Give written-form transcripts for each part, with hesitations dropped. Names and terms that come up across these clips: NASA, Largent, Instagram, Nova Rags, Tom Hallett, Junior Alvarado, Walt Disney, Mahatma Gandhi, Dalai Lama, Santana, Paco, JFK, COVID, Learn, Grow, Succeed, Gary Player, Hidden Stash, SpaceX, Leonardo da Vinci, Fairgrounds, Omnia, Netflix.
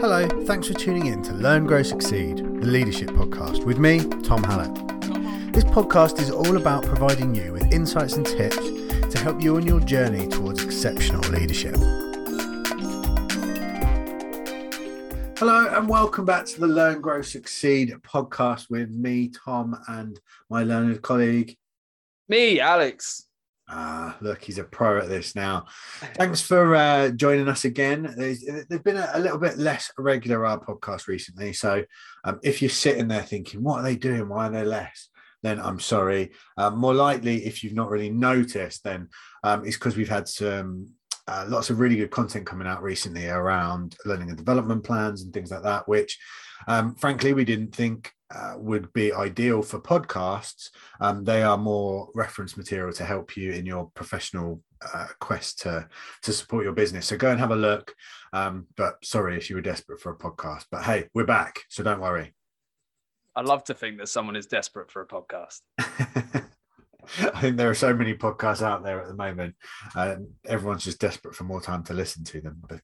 Hello, thanks for tuning in to Learn, Grow, Succeed, the leadership podcast with me, Tom Hallett. This podcast is all about providing you with insights and tips to help you on your journey towards exceptional leadership. Hello and welcome back to the Learn, Grow, Succeed podcast with me, Tom, and my learned colleague. Me, Alex. Look, he's a pro at this now. Thanks for joining us again. There's been a little bit less regular our podcast recently. So if you're sitting there thinking, what are they doing? Why are they less? Then I'm sorry. More likely, if you've not really noticed, then it's because we've had some lots of really good content coming out recently around learning and development plans and things like that, which frankly we didn't think would be ideal for podcasts. They are more reference material to help you in your professional quest to support your business. So go and have a look. But sorry if you were desperate for a podcast. But hey, we're back, so don't worry. I love to think that someone is desperate for a podcast. I think there are so many podcasts out there at the moment. Everyone's just desperate for more time to listen to them. But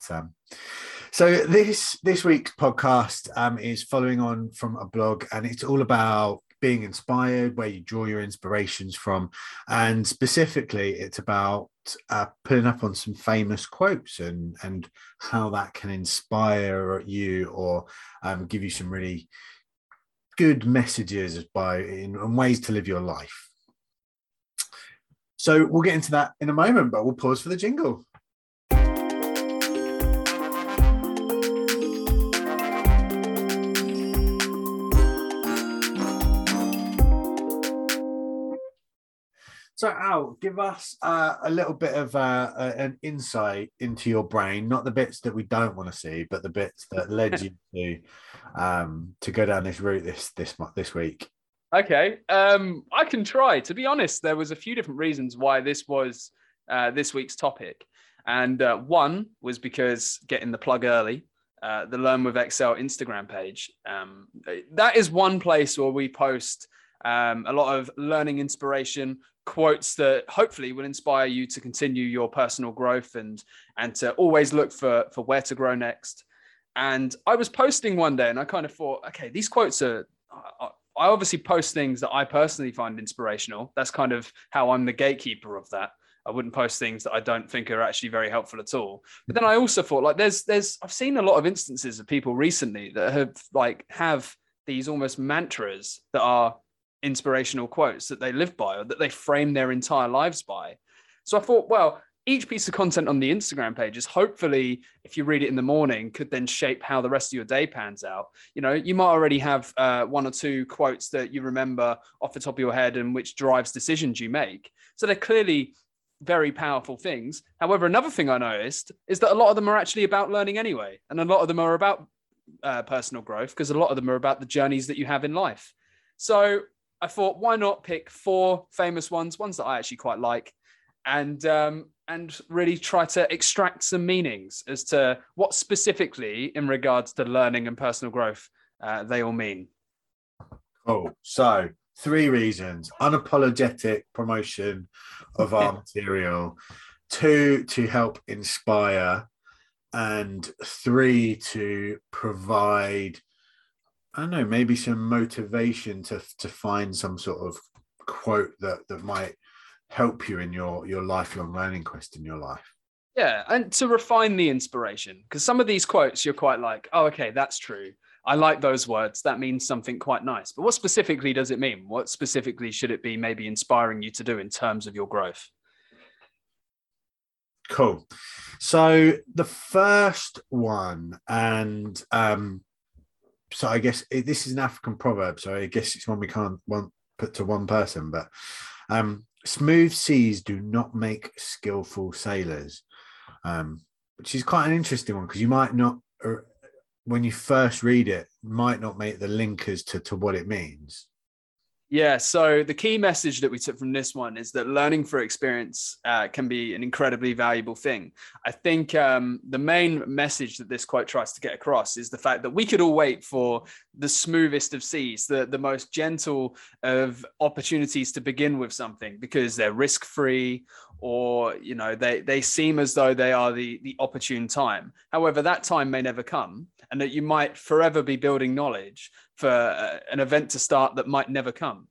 so this week's podcast is following on from a blog, and it's all about being inspired, where you draw your inspirations from. And specifically, it's about pulling up on some famous quotes and how that can inspire you or give you some really good messages in ways to live your life. So we'll get into that in a moment, but we'll pause for the jingle. So Al, give us a little bit of an insight into your brain, not the bits that we don't want to see, but the bits that led you to go down this route this week. Okay, I can try. To be honest, there was a few different reasons why this was this week's topic. And one was because getting the plug early, the Learn with Excel Instagram page. That is one place where we post a lot of learning inspiration, quotes that hopefully will inspire you to continue your personal growth and to always look for where to grow next. And I was posting one day and I kind of thought, okay, these quotes are I obviously post things that I personally find inspirational. That's kind of how I'm the gatekeeper of that. I wouldn't post things that I don't think are actually very helpful at all. But then I also thought, like, I've seen a lot of instances of people recently that have these almost mantras that are inspirational quotes that they live by or that they frame their entire lives by. So I thought, well, each piece of content on the Instagram page is hopefully, if you read it in the morning, could then shape how the rest of your day pans out. You know, you might already have one or two quotes that you remember off the top of your head and which drives decisions you make. So they're clearly very powerful things. However, another thing I noticed is that a lot of them are actually about learning anyway. And a lot of them are about personal growth because a lot of them are about the journeys that you have in life. So I thought, why not pick four famous ones that I actually quite like, and really try to extract some meanings as to what specifically in regards to learning and personal growth they all mean. Cool. So 3 reasons: unapologetic promotion of our material, 2 to help inspire, and 3 to provide, I don't know, maybe some motivation to find some sort of quote that might help you in your lifelong learning quest in your life. Yeah, and to refine the inspiration, because some of these quotes you're quite like, oh, okay, that's true. I like those words. That means something quite nice. But what specifically does it mean? What specifically should it be maybe inspiring you to do in terms of your growth? Cool. So the first one, and so I guess this is an African proverb, so I guess it's one we can't put to one person, but smooth seas do not make skillful sailors, which is quite an interesting one because you might not, when you first read it, might not make the link as to what it means. Yeah, so the key message that we took from this one is that learning through experience can be an incredibly valuable thing. I think the main message that this quote tries to get across is the fact that we could all wait for the smoothest of seas, the most gentle of opportunities to begin with something because they're risk-free or, you know, they seem as though they are the opportune time. However, that time may never come, and that you might forever be building knowledge for an event to start that might never come.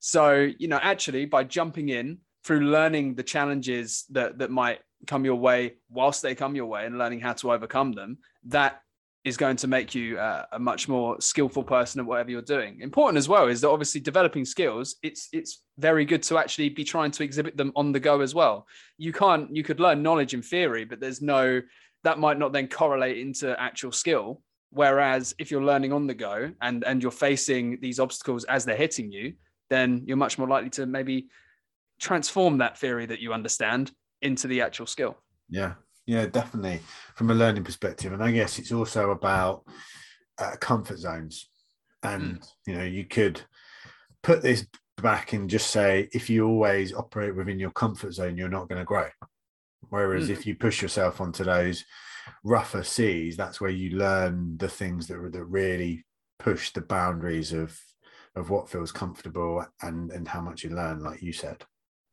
So, you know, actually by jumping in through learning the challenges that might come your way whilst they come your way and learning how to overcome them, that is going to make you a much more skillful person at whatever you're doing. Important as well is that obviously developing skills, it's very good to actually be trying to exhibit them on the go as well. You could learn knowledge in theory, but that might not then correlate into actual skill. Whereas if you're learning on the go and you're facing these obstacles as they're hitting you, then you're much more likely to maybe transform that theory that you understand into the actual skill. Yeah, definitely, from a learning perspective. And I guess it's also about comfort zones. And, you know, you could put this back and just say, if you always operate within your comfort zone, you're not going to grow. Whereas if you push yourself onto those rougher seas, that's where you learn the things that really push the boundaries of what feels comfortable and how much you learn, like you said.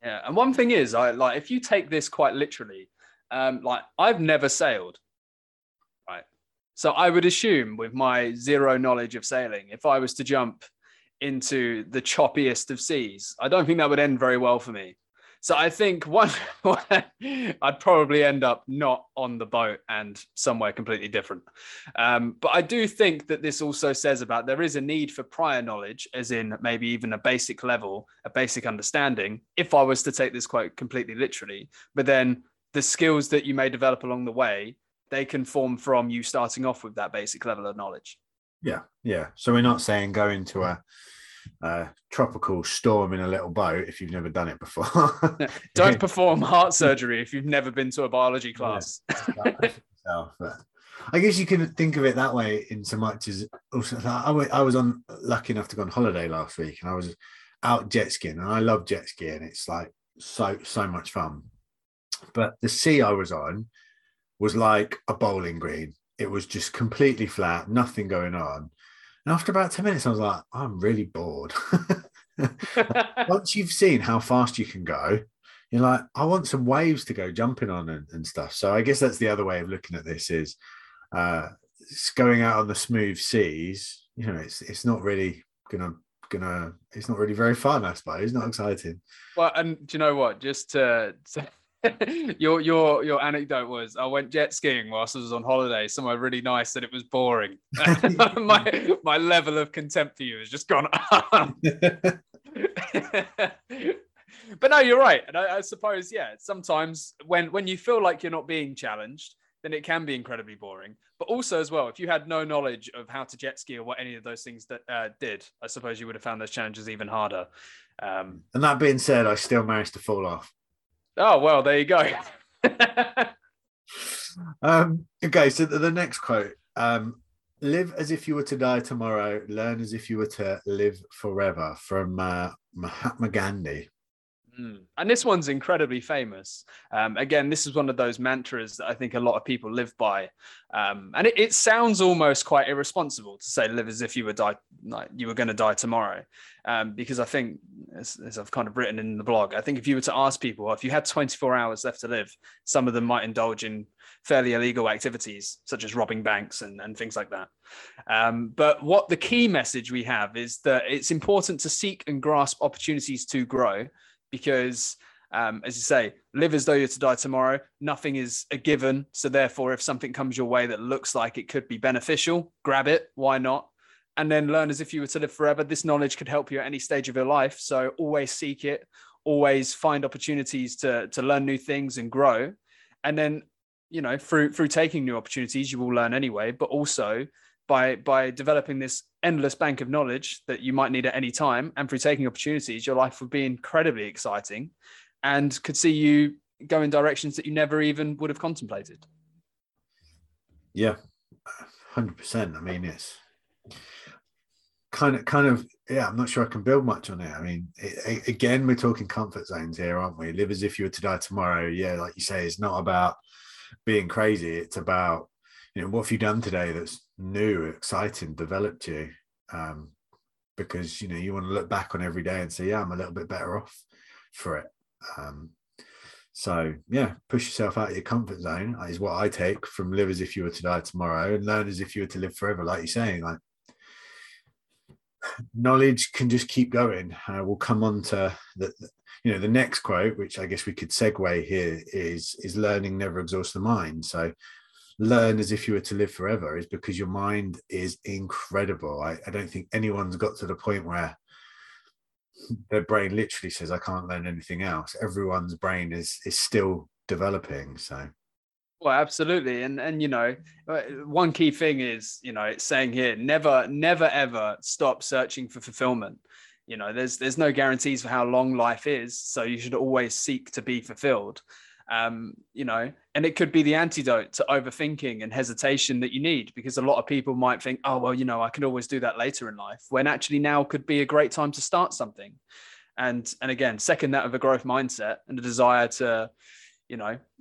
Yeah. And one thing is, if you take this quite literally, I've never sailed, right? So I would assume with my zero knowledge of sailing, if I was to jump into the choppiest of seas, I don't think that would end very well for me. So I think I'd probably end up not on the boat and somewhere completely different. But I do think that this also says about there is a need for prior knowledge, as in maybe even a basic level, a basic understanding, if I was to take this quote completely literally. But then the skills that you may develop along the way, they can form from you starting off with that basic level of knowledge. Yeah. So we're not saying go into a tropical storm in a little boat if you've never done it before. Don't perform heart surgery if you've never been to a biology class. I guess you can think of it that way, in so much as also I was lucky enough to go on holiday last week, and I was out jet skiing, and I love jet skiing. It's like so much fun, but the sea I was on was like a bowling green. It was just completely flat, nothing going on. And after about 10 minutes, I was like, I'm really bored. Once you've seen how fast you can go, you're like, I want some waves to go jumping on and stuff. So I guess that's the other way of looking at this is going out on the smooth seas. You know, it's not really gonna. It's not really very fun, I suppose. It's not exciting. Well, and do you know what? Just to your anecdote was, I went jet skiing whilst I was on holiday somewhere really nice, and it was boring. my level of contempt for you has just gone up. But no, you're right. And I suppose, yeah, sometimes when you feel like you're not being challenged, then it can be incredibly boring. But also as well, if you had no knowledge of how to jet ski or what any of those things that did, I suppose you would have found those challenges even harder. And that being said, I still managed to fall off. Oh, well, there you go. Okay, so the next quote, live as if you were to die tomorrow, learn as if you were to live forever, from Mahatma Gandhi. And this one's incredibly famous. Again, this is one of those mantras that I think a lot of people live by. And it sounds almost quite irresponsible to say live as if you were going to die tomorrow. Because I think, as I've kind of written in the blog, I think if you were to ask people, if you had 24 hours left to live, some of them might indulge in fairly illegal activities, such as robbing banks and things like that. But what the key message we have is that it's important to seek and grasp opportunities to grow. Because, as you say, live as though you're to die tomorrow. Nothing is a given. So therefore, if something comes your way that looks like it could be beneficial, grab it. Why not? And then learn as if you were to live forever. This knowledge could help you at any stage of your life. So always seek it. Always find opportunities to learn new things and grow. And then, you know, through taking new opportunities, you will learn anyway. But also by developing this endless bank of knowledge that you might need at any time, and through taking opportunities, your life would be incredibly exciting and could see you go in directions that you never even would have contemplated. Yeah, 100%. I mean, it's kind of, yeah, I'm not sure I can build much on it. I mean, again, we're talking comfort zones here, aren't we? Live as if you were to die tomorrow. Yeah, like you say, it's not about being crazy. It's about, you know, what have you done today that's new, exciting, developed you? Because, you know, you want to look back on every day and say, yeah, I'm a little bit better off for it. So yeah, push yourself out of your comfort zone is what I take from Live As If You Were To Die Tomorrow, and Learn As If You Were To Live Forever. Like you're saying, like, knowledge can just keep going. We'll come on to the next quote, which I guess we could segue here, is learning never exhausts the mind. So learn as if you were to live forever is because your mind is incredible. I don't think anyone's got to the point where their brain literally says, I can't learn anything else. Everyone's brain is still developing. So well, absolutely. And one key thing is, it's saying here, never ever stop searching for fulfillment. There's no guarantees for how long life is, so you should always seek to be fulfilled. And it could be the antidote to overthinking and hesitation that you need, because a lot of people might think, oh, well, I can always do that later in life, when actually now could be a great time to start something. And again, second that of a growth mindset and a desire to,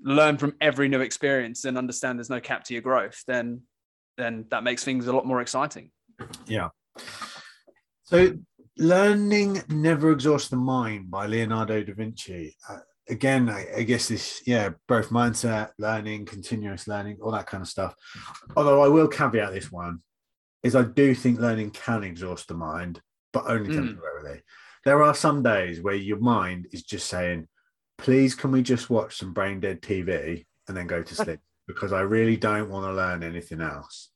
learn from every new experience and understand there's no cap to your growth, then that makes things a lot more exciting. Yeah. So Learning Never Exhausts the Mind by Leonardo da Vinci. Again, I guess this, growth mindset, learning, continuous learning, all that kind of stuff. Although I will caveat this one, is I do think learning can exhaust the mind, but only temporarily. There are some days where your mind is just saying, please, can we just watch some brain dead TV and then go to sleep? Because I really don't want to learn anything else.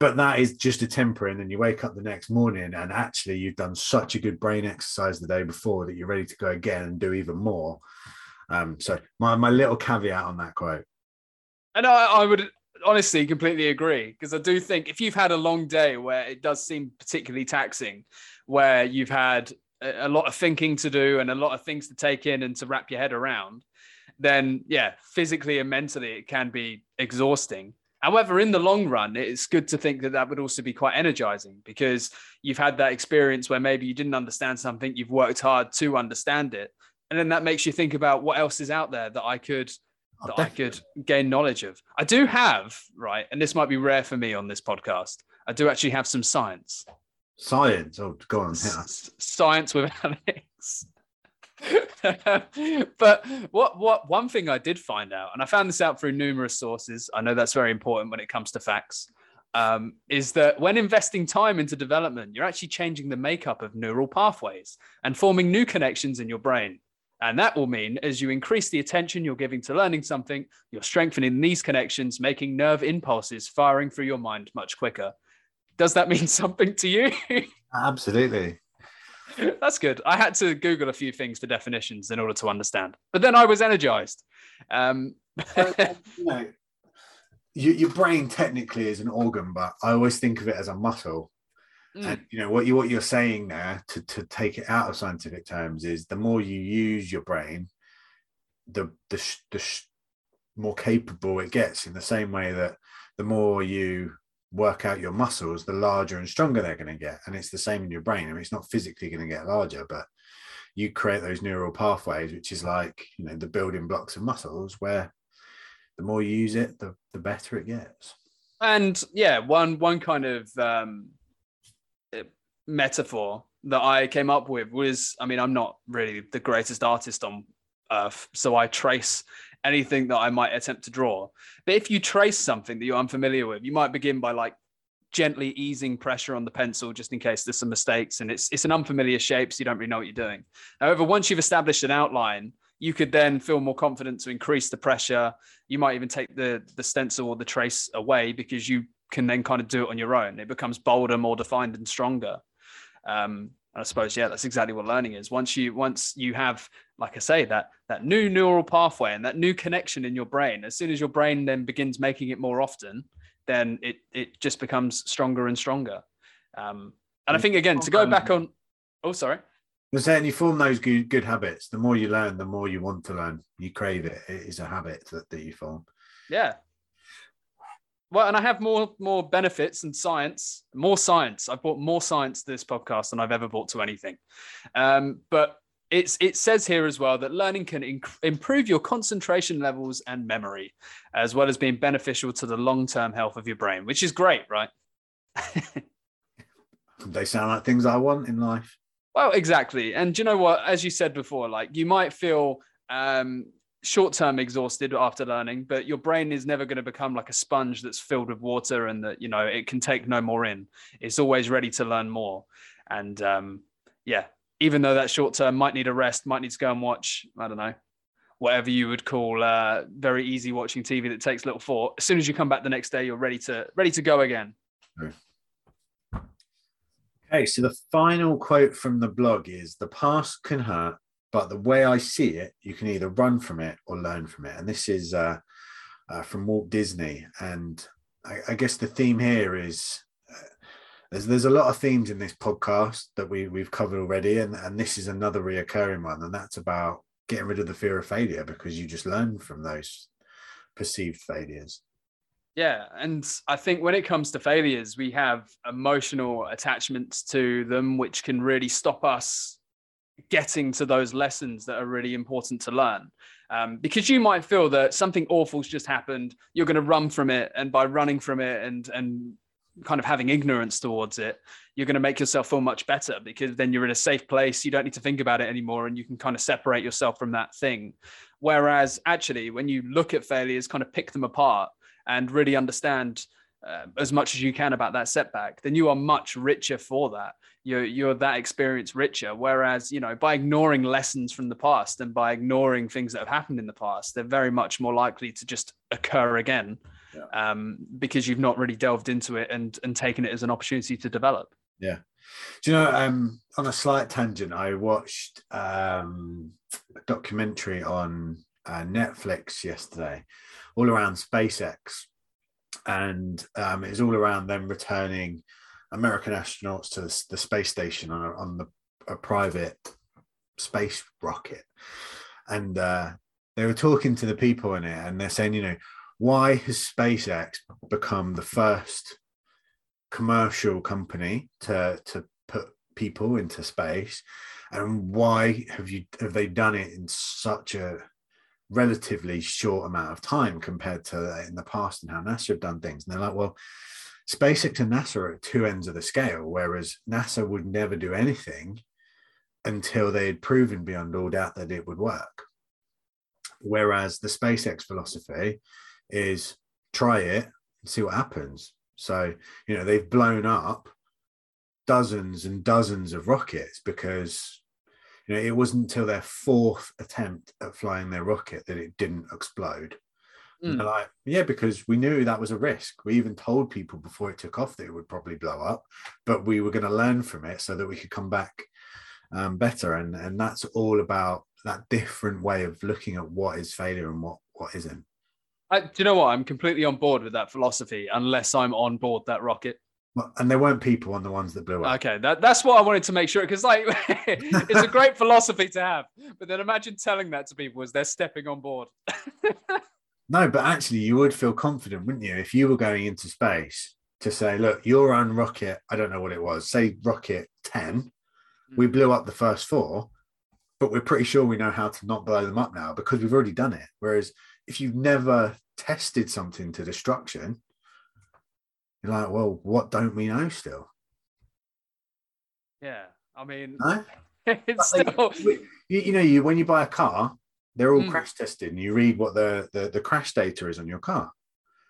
But that is just a temporary, and then you wake up the next morning and actually you've done such a good brain exercise the day before that you're ready to go again and do even more. So my little caveat on that quote. And I would honestly completely agree, because I do think if you've had a long day where it does seem particularly taxing, where you've had a lot of thinking to do and a lot of things to take in and to wrap your head around, then yeah, physically and mentally it can be exhausting. However, in the long run, it's good to think that would also be quite energizing, because you've had that experience where maybe you didn't understand something, you've worked hard to understand it, and then that makes you think about what else is out there that I could gain knowledge of. I do have, right, and this might be rare for me on this podcast, I do actually have some science. Science? Oh, go on. Yeah. Science with Alex. But what one thing I did find out, and I found this out through numerous sources, I know that's very important when it comes to facts, is that when investing time into development, you're actually changing the makeup of neural pathways and forming new connections in your brain. And that will mean as you increase the attention you're giving to learning something, you're strengthening these connections, making nerve impulses firing through your mind much quicker. Does that mean something to you? Absolutely. That's good. I had to Google a few things for definitions in order to understand, but then I was energized. Your brain technically is an organ, but I always think of it as a muscle. And what you're saying there, to take it out of scientific terms, is the more you use your brain, the more capable it gets, in the same way that the more you work out your muscles, the larger and stronger they're going to get. And it's the same in your brain. I mean, it's not physically going to get larger, but you create those neural pathways, which is like, the building blocks of muscles, where the more you use it, the better it gets. And yeah, one kind of metaphor that I came up with was, I'm not really the greatest artist on earth, so I trace anything that I might attempt to draw. But if you trace something that you're unfamiliar with, you might begin by gently easing pressure on the pencil, just in case there's some mistakes, and it's an unfamiliar shape, so you don't really know what you're doing. However, once you've established an outline, you could then feel more confident to increase the pressure. You might even take the stencil or the trace away, because you can then kind of do it on your own. It becomes bolder, more defined and stronger. I suppose, yeah, that's exactly what learning is. Once you have, like I say, that new neural pathway and that new connection in your brain, as soon as your brain then begins making it more often, then it just becomes stronger and stronger. And I think, again, to go back on... Oh, sorry. Was saying you form those good habits. The more you learn, the more you want to learn. You crave it. It is a habit that you form. Yeah. Well, and I have more benefits and science, more science. I've bought more science to this podcast than I've ever bought to anything. But it says here as well that learning can improve your concentration levels and memory, as well as being beneficial to the long-term health of your brain, which is great, right? They sound like things I want in life. Well, exactly. And do you know what? As you said before, you might feel short-term exhausted after learning, but your brain is never going to become like a sponge that's filled with water and that, you know, it can take no more in. It's always ready to learn more. And yeah, even though that short-term might need a rest, might need to go and watch, I don't know, whatever you would call very easy watching TV that takes little thought. As soon as you come back the next day, you're ready to go again. Okay, so the final quote from the blog is, "The past can hurt, but the way I see it, you can either run from it or learn from it." And this is from Walt Disney. And I guess the theme here is, there's a lot of themes in this podcast that we've covered already. And this is another reoccurring one. And that's about getting rid of the fear of failure, because you just learn from those perceived failures. Yeah. And I think when it comes to failures, we have emotional attachments to them, which can really stop us getting to those lessons that are really important to learn, because you might feel that something awful's just happened, you're going to run from it, and by running from it and kind of having ignorance towards it, you're going to make yourself feel much better, because then you're in a safe place, you don't need to think about it anymore, and you can kind of separate yourself from that thing. Whereas actually, when you look at failures, kind of pick them apart and really understand as much as you can about that setback, then you are much richer for that. You're that experience richer. Whereas, you know, by ignoring lessons from the past and by ignoring things that have happened in the past, they're very much more likely to just occur again, because you've not really delved into it and taken it as an opportunity to develop. Yeah. Do you know, on a slight tangent, I watched a documentary on Netflix yesterday, all around SpaceX. And it was all around them returning American astronauts to the space station on a private space rocket. And they were talking to the people in it, and they're saying, you know, why has SpaceX become the first commercial company to put people into space? And why have they done it in such a relatively short amount of time compared to in the past and how NASA have done things? And they're like, well, SpaceX and NASA are at two ends of the scale, whereas NASA would never do anything until they had proven beyond all doubt that it would work. Whereas the SpaceX philosophy is try it and see what happens. So, you know, they've blown up dozens and dozens of rockets because, you know, it wasn't until their fourth attempt at flying their rocket that it didn't explode. Mm. And like, yeah, because we knew that was a risk. We even told people before it took off that it would probably blow up, but we were going to learn from it so that we could come back better. And that's all about that different way of looking at what is failure and what isn't. Do you know what? I'm completely on board with that philosophy, unless I'm on board that rocket. And there weren't people on the ones that blew up. Okay, that's what I wanted to make sure, because like it's a great philosophy to have, but then imagine telling that to people as they're stepping on board. No, but actually you would feel confident, wouldn't you, if you were going into space to say, look, your own rocket, I don't know what it was, say rocket 10, we blew up the first four, but we're pretty sure we know how to not blow them up now because we've already done it. Whereas if you've never tested something to destruction, you're like, well, what don't we know still? Yeah, I mean, no? It's like, still... You know, when you buy a car, they're all crash tested, and you read what the crash data is on your car.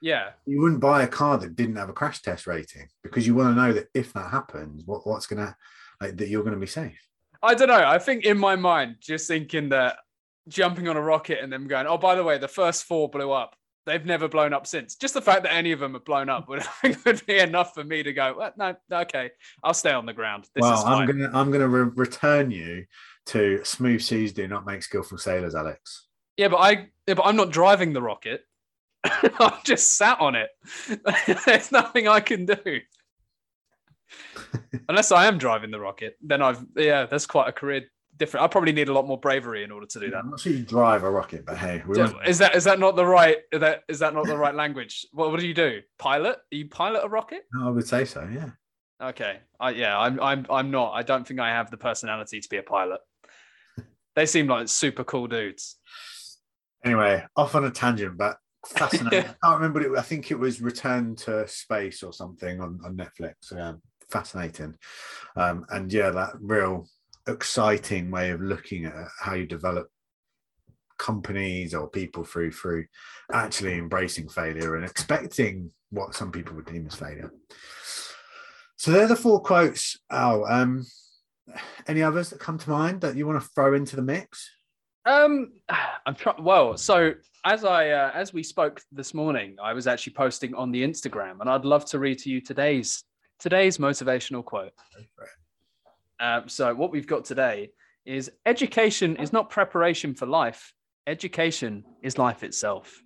Yeah. You wouldn't buy a car that didn't have a crash test rating, because you want to know that if that happens, what's going to, like, that you're going to be safe. I don't know. I think in my mind, just thinking that jumping on a rocket and them going, oh, by the way, the first four blew up. They've never blown up since. Just the fact that any of them have blown up would be enough for me to go, well, no, okay, I'll stay on the ground. This is fine. I'm gonna return you to smooth seas do not make skillful sailors, Alex. Yeah, but I'm not driving the rocket. I'm just sat on it. There's nothing I can do. Unless I am driving the rocket, then that's quite a career. Different. I probably need a lot more bravery in order to do that. I'm not sure you drive a rocket, but hey, is that not the right language? What do you do? Pilot? Do you pilot a rocket? No, I would say so. Yeah. Okay. I'm not. I don't think I have the personality to be a pilot. They seem like super cool dudes. Anyway, off on a tangent, but fascinating. I can't remember it. I think it was Return to Space or something on Netflix. Yeah, fascinating. And yeah, that real exciting way of looking at how you develop companies or people through actually embracing failure and expecting what some people would deem as failure. So they're the four quotes. Any others that come to mind that you want to throw into the mix? So as we spoke this morning, I was actually posting on the Instagram, and I'd love to read to you today's motivational quote. So what we've got today is: education is not preparation for life. Education is life itself.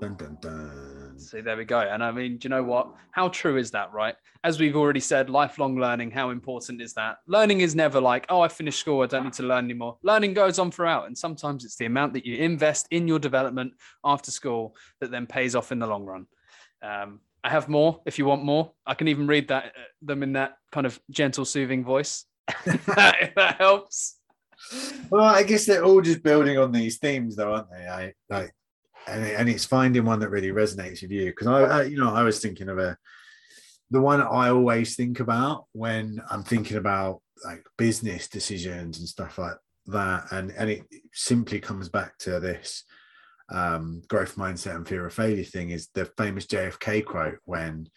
Dun, dun, dun. See, there we go. And I mean, do you know what? How true is that, right? As we've already said, lifelong learning, how important is that? Learning is never like, oh, I finished school, I don't need to learn anymore. Learning goes on throughout. And sometimes it's the amount that you invest in your development after school that then pays off in the long run. I have more if you want more. I can even read them in that kind of gentle, soothing voice. If that helps. Well, I guess they're all just building on these themes, though, aren't they? And it's finding one that really resonates with you. Because I was thinking of the one I always think about when I'm thinking about like business decisions and stuff like that, and it simply comes back to this growth mindset and fear of failure thing. Is the famous JFK quote when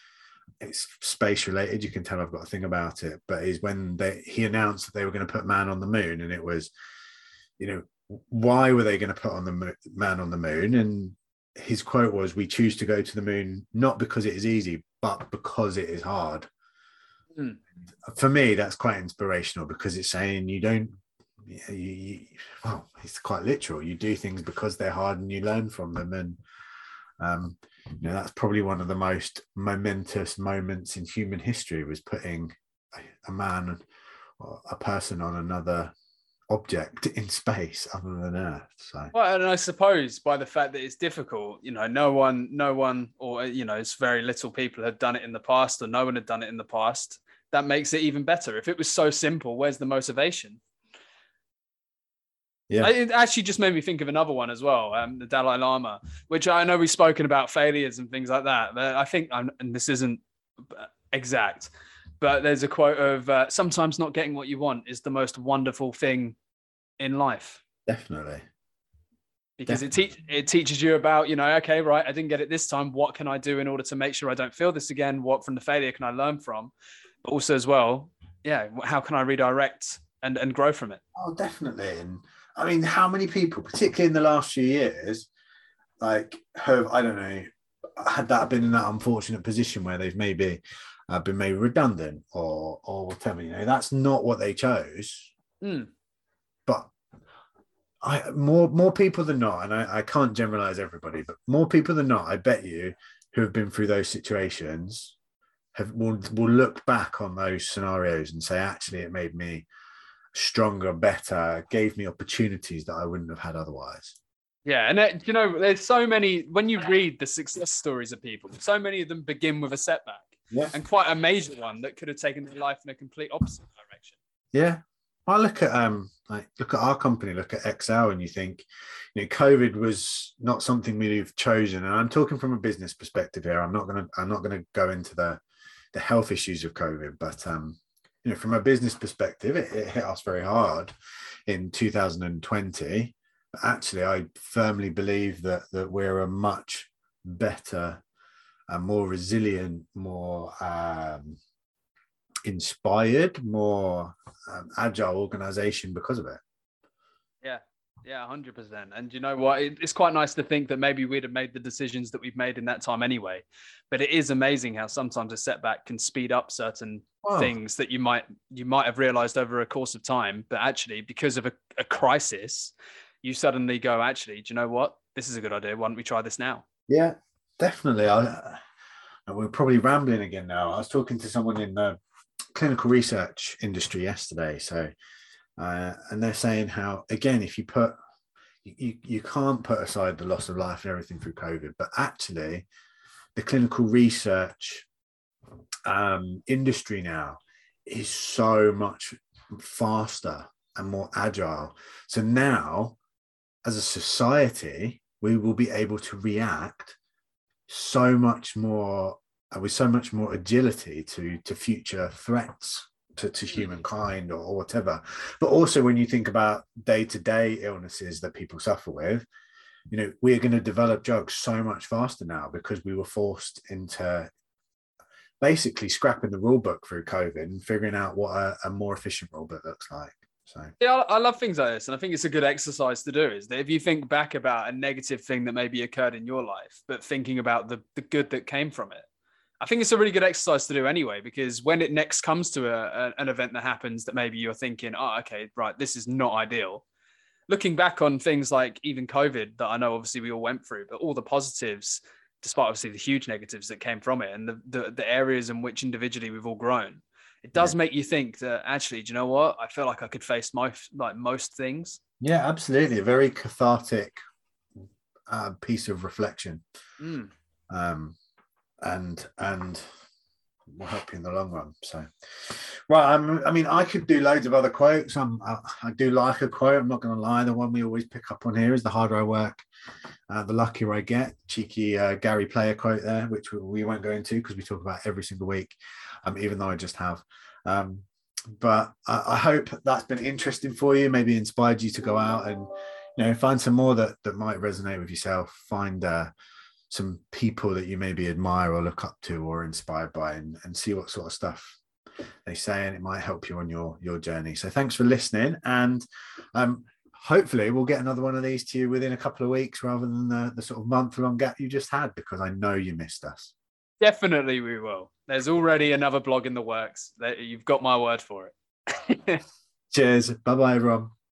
it's space related. You can tell I've got a thing about it, but is when he announced that they were going to put man on the moon, and it was, you know, why were they going to put man on the moon? And his quote was, we choose to go to the moon not because it is easy, but because it is hard. Mm. For me, that's quite inspirational, because it's saying it's quite literal. You do things because they're hard and you learn from them. And that's probably one of the most momentous moments in human history, was putting a man or a person on another object in space other than Earth. So, well, and I suppose by the fact that it's difficult, you know, no one, or, you know, it's very little people have done it in the past, or no one had done it in the past. That makes it even better. If it was so simple, where's the motivation? Yeah. It actually just made me think of another one as well, the Dalai Lama, which I know we've spoken about failures and things like that. But I think, and this isn't exact, but there's a quote of sometimes not getting what you want is the most wonderful thing in life. Definitely. Because it teaches you about, you know, okay, right, I didn't get it this time. What can I do in order to make sure I don't feel this again? What from the failure can I learn from? But also as well, yeah, how can I redirect and grow from it? Oh, definitely. And I mean, how many people, particularly in the last few years, like have, I don't know, had that been in that unfortunate position where they've maybe been made redundant or whatever, you know, that's not what they chose. Mm. But more people than not, and I can't generalize everybody, but more people than not, I bet you, who have been through those situations will look back on those scenarios and say, actually, it made me stronger, better, gave me opportunities that I wouldn't have had otherwise. Yeah, and it, you know, there's so many, when you read the success stories of people, so many of them begin with a setback. Yeah. And quite a major one that could have taken their life in a complete opposite direction. Yeah, I look at our company, look at XL, and you think, you know, COVID was not something we've chosen. And I'm talking from a business perspective here. I'm not gonna go into the health issues of COVID, but you know, from a business perspective, it hit us very hard in 2020. But actually, I firmly believe that we're a much better and more resilient, more inspired, more agile organization because of it. Yeah. Yeah, 100%. And you know what? It's quite nice to think that maybe we'd have made the decisions that we've made in that time anyway. But it is amazing how sometimes a setback can speed up certain things that you might have realized over a course of time. But actually, because of a crisis, you suddenly go, actually, do you know what? This is a good idea. Why don't we try this now? Yeah, definitely. We're probably rambling again now. I was talking to someone in the clinical research industry yesterday. So. And they're saying how, again, if you put, you can't put aside the loss of life and everything through COVID, but actually the clinical research industry now is so much faster and more agile. So now, as a society, we will be able to react so much more, with so much more agility to future threats to humankind or whatever. But also when you think about day-to-day illnesses that people suffer with, you know, we're going to develop drugs so much faster now because we were forced into basically scrapping the rule book through COVID and figuring out what a more efficient rule book looks like. So yeah, I love things like this, and I think it's a good exercise to do, is that if you think back about a negative thing that maybe occurred in your life, but thinking about the good that came from it. I think it's a really good exercise to do anyway, because when it next comes to an event that happens that maybe you're thinking, oh, okay, right, this is not ideal. Looking back on things like even COVID that I know obviously we all went through, but all the positives, despite obviously the huge negatives that came from it, and the areas in which individually we've all grown, it does make you think that actually, do you know what? I feel like I could face most things. Yeah, absolutely. A very cathartic piece of reflection. Mm. And will help you in the long run. So, right. I mean, I could do loads of other quotes. I do like a quote. I'm not going to lie. The one we always pick up on here is "The harder I work, the luckier I get." Cheeky Gary Player quote there, which we won't go into because we talk about every single week, even though I just have. But I hope that's been interesting for you. Maybe inspired you to go out and, you know, find some more that might resonate with yourself. Find some people that you maybe admire or look up to or inspired by, and see what sort of stuff they say, and it might help you on your journey. So thanks for listening, and hopefully we'll get another one of these to you within a couple of weeks rather than the sort of month-long gap you just had, because I know you missed us. Definitely we will. There's already another blog in the works. You've got my word for it. Cheers. Bye-bye, everyone.